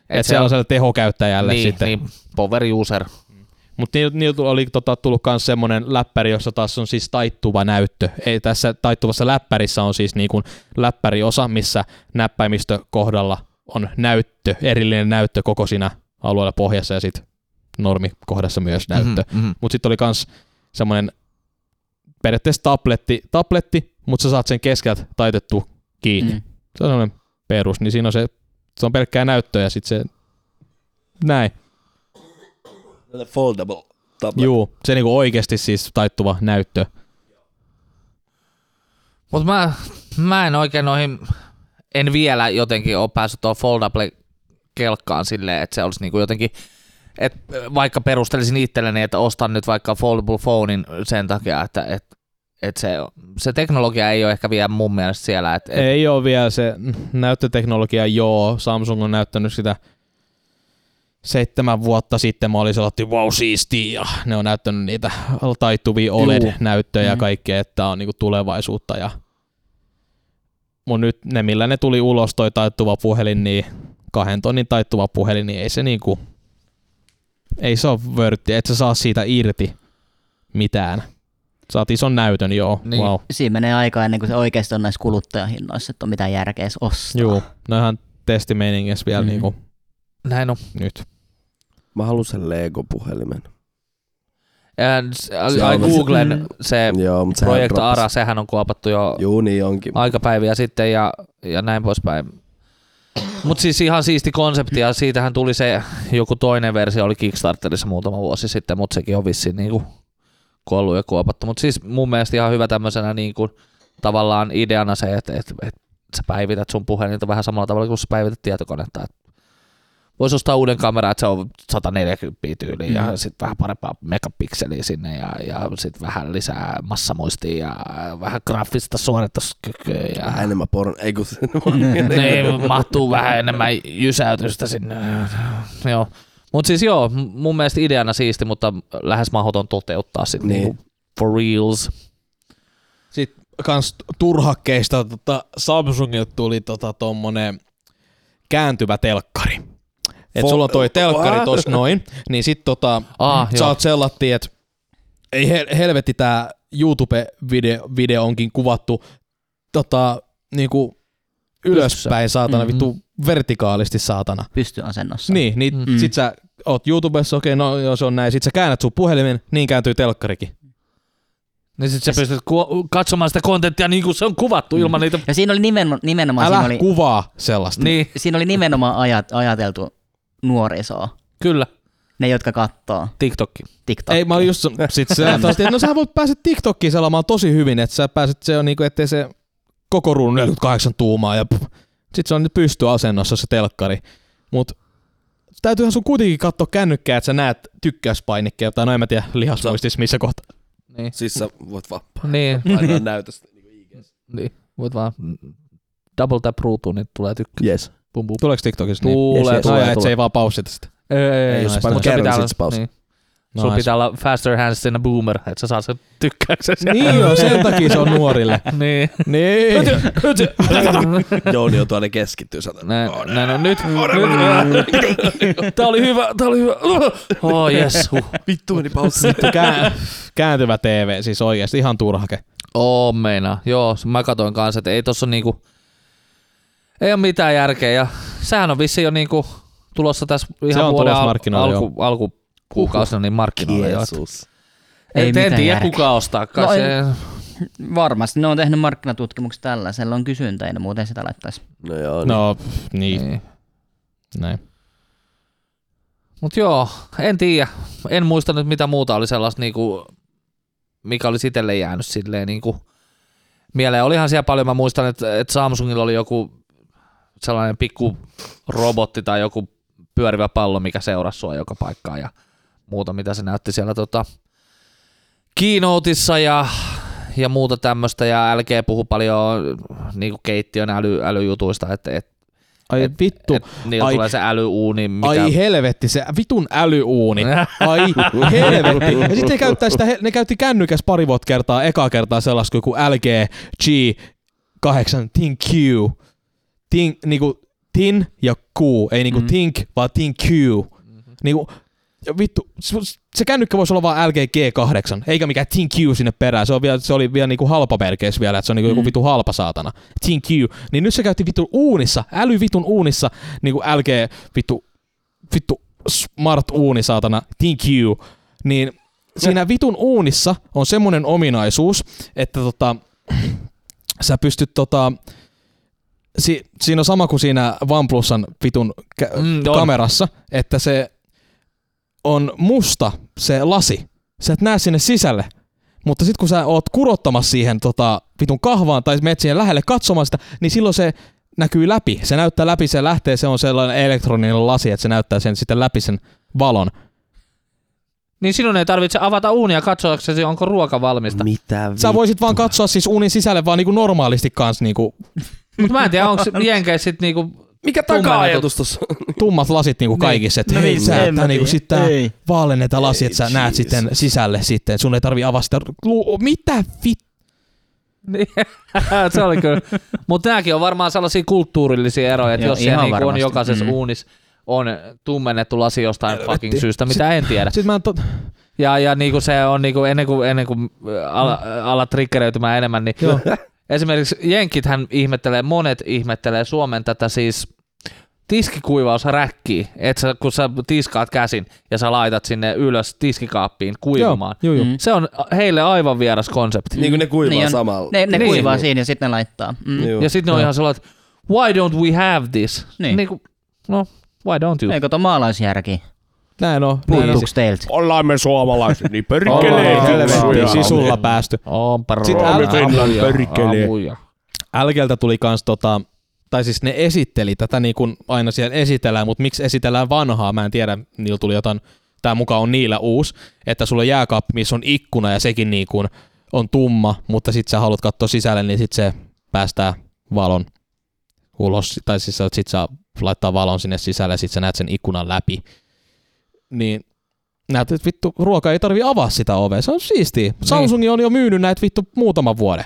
Että se on tehokäyttäjälle niin, sitten. Niin, power user. Mutta niillä oli tullut myös semmoinen läppäri, jossa taas on siis taittuva näyttö. Ei tässä taittuvassa läppärissä on siis niin kuin läppäriosa, missä näppäimistökohdalla on näyttö, erillinen näyttö koko siinä alueella pohjassa ja sitten normikohdassa myös näyttö. Mutta sitten oli myös semmoinen periaatteessa tabletti, mutta sä saat sen keskeltä taitettua kiinni. Se on semmoinen perus, niin siinä on se on pelkkää näyttöä ja sitten se näin. Foldable tablet. Juu, se niinku oikeasti siis taittuva näyttö. Mut mä en oikein en vielä jotenkin ole päässyt tuohon foldable-kelkkaan silleen, että se olisi niinku jotenkin, että vaikka perustelisin itselleni, että ostan nyt vaikka foldable phonein sen takia, että se teknologia ei ole ehkä vielä mun mielestä siellä. Ei ole vielä se näyttöteknologia, joo, Samsung on näyttänyt sitä 7 vuotta sitten, mä olin sellainen, wow, siistiä, ja ne on näyttänyt niitä taittuvia OLED-näyttöjä ja kaikkea, että on niinku tulevaisuutta. Mutta nyt ne, millä ne tuli ulos, toi taittuva puhelin, niin 2 tonnin taittuva puhelin, niin ei se niinku, ei se ole vörtti, et sä saa siitä irti mitään. Saat ison näytön, joo. Niin. Wow. Siinä menee aikaa ennen kuin se oikeasti on näissä kuluttajahinnoissa, että on mitään järkeä ostaa. Joo, no ihan testimeiningissä vielä niinku. Näin on. Nyt. Mä haluan sen Lego-puhelimen. Googlen se Project Ara, sehän on kuopattu jo aikapäiviä sitten ja näin poispäin. Mutta siis ihan siisti konsepti ja siitähän tuli se joku toinen versio, oli Kickstarterissa muutama vuosi sitten, mutta sekin on vissiin niinku kuollut ja kuopattu. Mutta siis mun mielestä ihan hyvä tämmöisenä niinku, tavallaan ideana se, että et sä päivität sun puhelinta vähän samalla tavalla kuin sä päivität tietokonetta. Voisi ostaa uuden kameran, että se on 140 tyyliin ja sitten vähän parempaa megapikseliä sinne ja sitten vähän lisää massamuistia ja vähän graafista suorituskykyä. Ja vähän enemmän mahtuu vähän enemmän jysäytystä sinne. Joo. Mutta siis joo, mun mielestä ideana siisti, mutta lähes mahdoton toteuttaa sitten niin. Niinku for reals. Sitten kans turhakkeista Samsungilta tuli tommonen kääntyvä telkkari. Että sulla on toi telkkari tossa noin, niin sit sä oot sellattiin, että ei helvetti tää YouTube-video onkin kuvattu niinku ylöspäin saatana, vittu vertikaalisti saatana. Pystyasennossa. Niin sit sä oot YouTubessa, okei, no joo, se on näin, sit sä käännät sun puhelimen, niin kääntyy telkkarikin. Niin sit sä pystyt katsomaan sitä kontenttia niin kuin se on kuvattu ilman niitä. Ja siinä oli nimenomaan älä siinä oli kuvaa sellaista. Niin. Siinä oli nimenomaan ajateltu nuorisoa. Kyllä. Ne, jotka kattoo. TikTokki. Ei, mä olin just sit sellaista, että no sä voit päästä TikTokkiin selaamaan tosi hyvin, että sä pääset, se on niinku, ettei se koko ruudun 48 tuumaa ja sit se on nyt pystyasennossa se telkkari. Mut täytyyhän sun kuitenkin katsoa kännykkää, että sä näet tykkäyspainikkeja tai no en mä tiedä lihasmuistis missä kohtaa. Niin. Siis sä voit vappaa. Niin. Aina näytöstä niinku IG:ssä. Niin. Voit vaan double tap ruutuun, niin tulee tykkää. Yes. Bum, bum. Tuleeko TikTokissa niin? Tulee. Et se ei vaan paussita sitä. Ei. Jos mä kerron, sit se paussit. Niin. No, sulla pitää olla faster hands than a boomer, että sä saa sen tykkäyksen. Niin joo, sen takia se on nuorille. Niin. Jouni on tuonne keskittyy. Näin on nyt. Tää oli hyvä. Oh jes. Vittu meni paussi. Kääntyvä TV, siis oikeesti ihan turhake. Oo meinaa. Joo, mä katoin kanssa, että ei tossa niinku, ei oo mitään järkeä. Ja sehän on vissiin jo niinku tulossa tässä ihan vuoden alku. Kuukausina niin markkinoille. Jeesus. En tiedä kuka ostaakaan. No, varmasti ne on tehnyt markkinatutkimuksia tällaisella on kysyntä ja muuten sitä laittaisi. No joo. Niin. Näin. Mut joo, en tiedä. En muista nyt mitä muuta oli sellaista niinku, mikä oli itselle jäänyt silleen niinku mieleen. Olihan siellä paljon, mä muistan, että Samsungilla oli joku sellainen pikku robotti tai joku pyörivä pallo, mikä seurasi sua joka paikkaa ja muuta, mitä se näytti siellä keynoteissa ja muuta tämmöistä, ja LG puhui paljon niinku keittiön älyjutuista, että Ai et, vittu. Niillä tulee se älyuuni. Mikä... Ai helvetti, se vitun älyuuni. Ai helvetti. Ja sitten ne käytti kännykäs pari vuotta kertaa, ekaa kertaa sellaista kuin LG G8 ThinQ. Think, niinku tin ja Q. Ei niinku think, vaan ThinQ. Mm-hmm. Niinku, ja vittu, se kännykkä voisi olla vaan LG G8, eikä mikään ThinQ sinne perään. Se oli vielä niinku halpamerkeissä vielä, että se on niinku joku vitu halpa saatana. ThinQ. Niin nyt se käytti vittu uunissa, älyvitun uunissa, niinku LG vittu smart uuni saatana, ThinQ. Niin siinä vitun uunissa on semmonen ominaisuus, että sä pystyt siinä on sama kuin siinä OnePlusan vitun kamerassa, että se on musta se lasi. Sä et näe sinne sisälle. Mutta sit kun sä oot kurottamassa siihen vitun kahvaan tai menet siihen lähelle katsomaan sitä, niin silloin se näkyy läpi. Se näyttää läpi, se lähtee, se on sellainen elektroninen lasi, että se näyttää sen sitten läpi sen valon. Niin sinun ei tarvitse avata uunia katsoaksesi, onko ruoka valmista. Mitä vittua? Sä voisit vaan katsoa siis uunin sisälle vaan niinku normaalisti kans niinku. Mut mä en tiedä, onko jenkeissä sit niinku... Mikä taka-ajatus tossa? Tummat lasit niinku kaikissa, että hei sä, että niinku sitten vaalenneta lasi, että sä näet sitten sisälle sitten, sun ei tarvi avaa sitä mitä vittu? Se oli kyllä. Mut nääkin on varmaan sellaisia kulttuurillisia eroja, että jos siellä niinku on jokaisessa uunissa on tummennettu lasi jostain fucking syystä, mitä en tiedä. Ja niinku se on niinku ennen kuin alat triggeröitymään enemmän, niin... Esimerkiksi jenkithän ihmettelee, monet ihmettelee Suomen tätä siis tiskikuivausräkkiä, että kun sä tiskaat käsin ja sä laitat sinne ylös tiskikaappiin kuivumaan. Joo. Se on heille aivan vieras konsepti. Niin kuin ne kuivaa niin samalla. Ne kuivaa siinä ja sitten ne laittaa. Mm. Ja sitten ne on ihan sellainen, että why don't we have this? Niin kuin, no, why don't you? Eikö tuo maalaisjärki? Näin on. Puhuttuks teiltä? Ollaan me suomalaisia, niin perkelee. Helvettiin sisulla päästy. LG:ltä tuli kans tai siis ne esitteli tätä niin kuin aina siellä esitellään, mutta miksi esitellään vanhaa, mä en tiedä, niillä tuli jotain, tää muka on niillä uusi, että sulla on jääkaappi, missä on ikkuna ja sekin niin kuin on tumma, mutta sit sä haluat katsoa sisälle, niin sit se päästää valon ulos, tai siis sit sä laittaa valon sinne sisälle ja sit sä näet sen ikkunan läpi. Niin näet, että vittu, ruoka ei tarvi avaa sitä ovea, se on siistiä. Samsung on jo myynyt näitä vittu muutaman vuoden.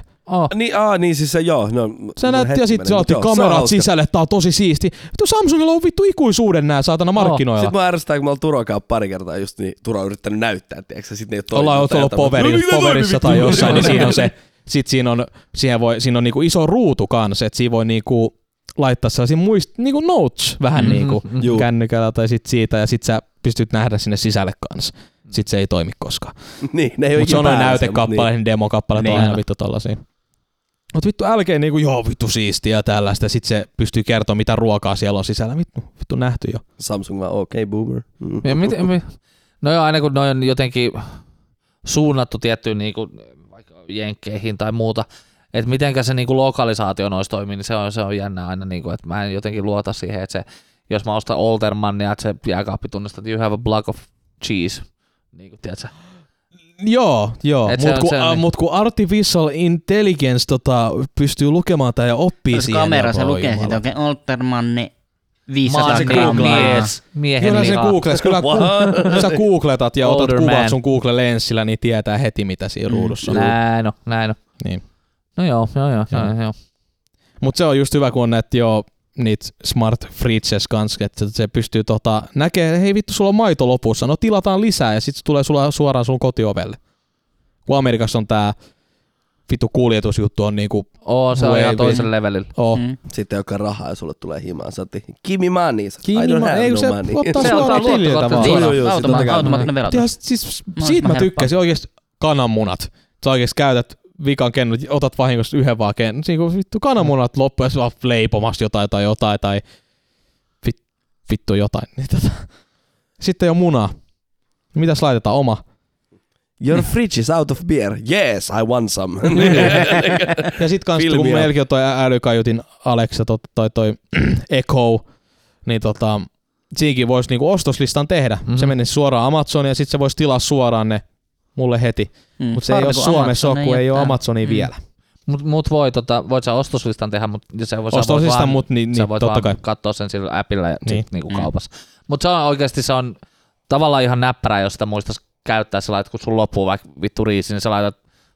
Niin, siis se joo. No, se näytti ja sitten saatti kamerat sisälle, tää on tosi siisti. Vittu Samsungilla on vittu ikuisuuden nää saatana markkinoilla. Sitten mä ärsytään, kun mä oon Turokaa pari kertaa just niin, Turo on yrittänyt näyttää, tiiäksä, sit ne ei oo toiminut. Ollaan ollut poverissa tai jossain, niin siinä on se, sit siinä on niinku iso ruutu kans, et siinä voi niinku laittaa sellaisia niinku notes vähän niinku kännykällä tai sit siitä ja sit sä pystyt nähdä sinne sisälle kanssa. Sit se ei toimi koskaan. Niin, ne ei oo ikinä pääsee. Näytekappaleen, niin demokappaleet on aina vittu tollasia. Mut vittu LG niinku joo vittu siistiä ja tällaista. Sit se pystyy kertomaan mitä ruokaa siellä on sisällä. Vittu nähty jo. Samsung vaan okei boomer. Mm. Ja no joo, aina kun noi on jotenkin suunnattu tiettyyn niinku vaikka jenkkeihin tai muuta. Että mitenkä se niinku lokalisaatio noissa toimii, niin se on jännää aina niinku, että mä en jotenkin luota siihen, että se, jos mä ostan Oltermannia, että se jääkaappi tunnistaa, että you have a block of cheese, niinku tiedätkö? Joo. Mut kun artificial intelligence pystyy lukemaan tää ja oppii siihen. Kamera se lukee sitä, okei, Oltermanni 500 grammaa. Miehen lihaa. Kyllä se googles, sä googletat ja otat kuvan sun Google-lenssillä, niin tietää heti mitä siinä ruudussa on. Näin on. Niin. No joo. Mut se on just hyvä, kun on näitä niitä smart fridges kans, että se pystyy näkee, hei vittu sulla on maito lopussa, no tilataan lisää ja sit se tulee sulla suoraan sun kotiovelle. Kun Amerikassa on tää vittu kuljetusjuttu on niinku... se on ihan toisen levelillä. Sitten joka rahaa ja sulle tulee himaan, sä oot gimme money, I don't have no money. Ottaa suoraan tililtä vaan. Automaattinen verotus. Siis siitä mä tykkäsin oikeesti kananmunat. Sä oikeesti käytät vikan kennut, otat vahingossa yhden vaan kennut. Siinä kun vittu kananmunat loppuu ja se on leipomassa jotain tai vittu jotain. Sitten jo munaa. Mitäs laitetaan? Oma? Your fridge is out of beer. Yes, I want some. Ja sit kans kun meilläkin on toi älykajutin Alexa tai toi Echo, niin siinkin voisi niinku ostoslistan tehdä. Mm-hmm. Se menisi suoraan Amazoniin ja sit se voisi tilaa suoraan ne mulle heti. Mutta se ei ole Suomessa, kun ei ole Amazonia vielä. Mut voi voit sä ostoslistan tehdä, mut se voi ostoslistan mut niin voit vaan katsoa sen sillä appilla ja niin. Niinku kaupassa. Mut se on oikeesti se on tavallaan ihan näppärää, jos sitä muistais käyttää sillä, että kun sun loppuu vaikka vittu riisi, niin sä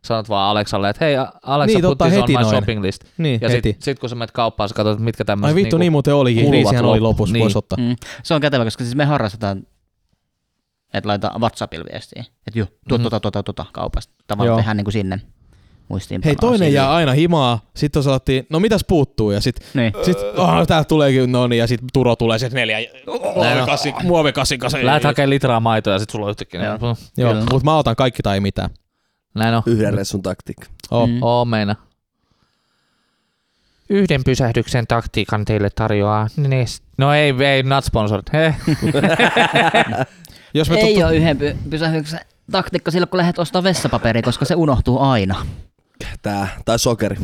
sanot vaan Aleksalle, että hei Aleksa, niin, put this on my shopping list. Niin, ja sit kun sä menet kauppaan, sä katsot, mitkä tämmöiset kuluvat. Ai vittu, niin muuten olikin. Riisihän oli lopussa, niin. Voisi ottaa. Mm. Se on kätevä, koska siis me harrastetaan, että laitetaan WhatsAppilla viestiä. Että juu, tuota kaupasta. Tavallaan tehdään niin sinne muistiinpanoa. Hei, toinen jää aina himaa. Sitten sanottiin, no mitäs puuttuu? Ja sitten niin. Tää tuleekin, no niin. Ja sitten Turo tulee sieltä 4 muovikassin kanssa. Lähet hakemaan litraa maitoa ja sitten sulla on yhtäkkiä. Joo, mutta mä otan kaikki tai mitään. Näin on. Yhden reissun taktiikka. Meina. Yhden pysähdyksen taktiikan teille tarjoaa. No ei not sponsored. Jos ei ole yhden pysähdyksen taktiikka silloin, kun lähdet ostamaan vessapaperia, koska se unohtuu aina. Tai sokeri.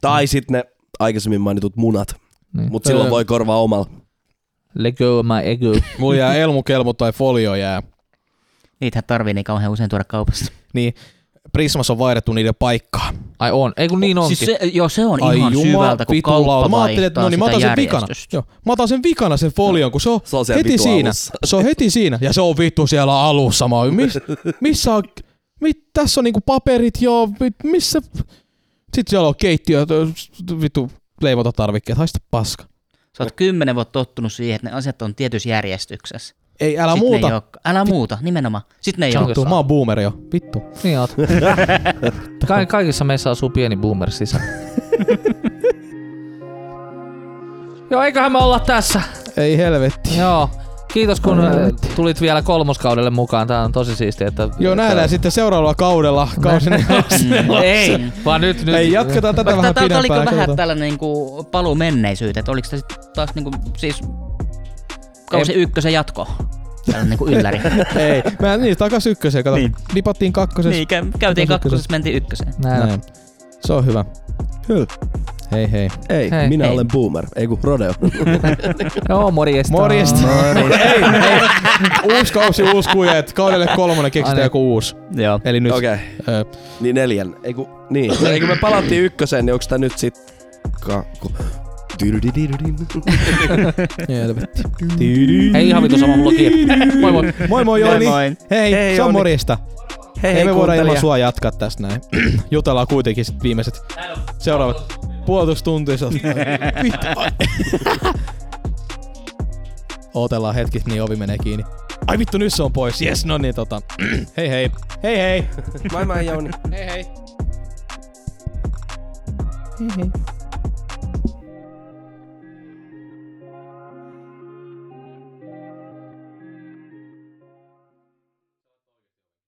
Tai sitten ne aikaisemmin mainitut munat. Niin. Mutta silloin voi korvaa omalla. Let go my ego. Mulla jää elmukelmu tai folio jää. Niitähän tarvii niin kauhean usein tuoda kaupassa. Niin, Prismas on vaihdettu niiden paikkaa. Ai on, ei kun niin onkin. Siis se, joo, se on ihan syvältä, kun kauppa vaihtaa no niin, sitä järjestystä. Mä otan sen vikana sen folion, kun se on heti siinä. Se on heti siinä, ja se on vittu siellä alussa. Missä on, tässä on niinku paperit, joo, missä? Sitten siellä on keittiö, vittu leivotatarvikkeet, haista paska. Sä oot 10 vuotta tottunut siihen, että ne asiat on tietyssä järjestyksessä. Ei, älä muuta. Älä muuta, nimenomaan. Sitten ne ei ole. Mä oon boomer jo. Vittu. Niin oot. Kaikissa meissä asuu pieni boomer sisä. Joo, eiköhän me olla tässä. Ei helvetti. Joo. Kiitos kun tulit vielä kolmoskaudelle mukaan. Tää on tosi siistiä. Että joo, nähdään sitten seuraavalla kaudella. Ei, vaan nyt. Ei, jatketaan tätä vähän pidempään. Oliko vähän tällainen paluu menneisyyteen? Oliko se taas siis... Kausi ykkösen jatko. Täällä on niinku ylläri. Ei, mä takas ykköseen, kato. Niin. Dipattiin kakkosessa. Niin, käytiin kakkosessa, mentiin ykköseen. Näin. Se on hyvä. Hei hei. Ei, minä olen boomer, ei kun rodeo. Joo, morjesta. Ei, uusi kausi, uusi kujet. Kaudelle 3 keksitään joku uusi. Joo. Eli nyt. Okei. Okay. Niin 4. Ei kun, niin. Ei kun me palattiin ykköseen, niin onks tää nyt sit... Hei, ihan vittu sama mulla kieppi. Moi moi. Moi moi Jouni. Hei, se on morjesta. Hei, me voidaan ilman sua jatkaa tästä näin. Jutellaan kuitenkin sit viimeiset seuraavat puolitoista tuntia. Ootellaan hetki, niin ovi menee kiinni. Ai vittu, nyt se on pois. Jes, no niin Hei hei. Hei hei. Moi moi Jouni. Hei hei. Hei hei.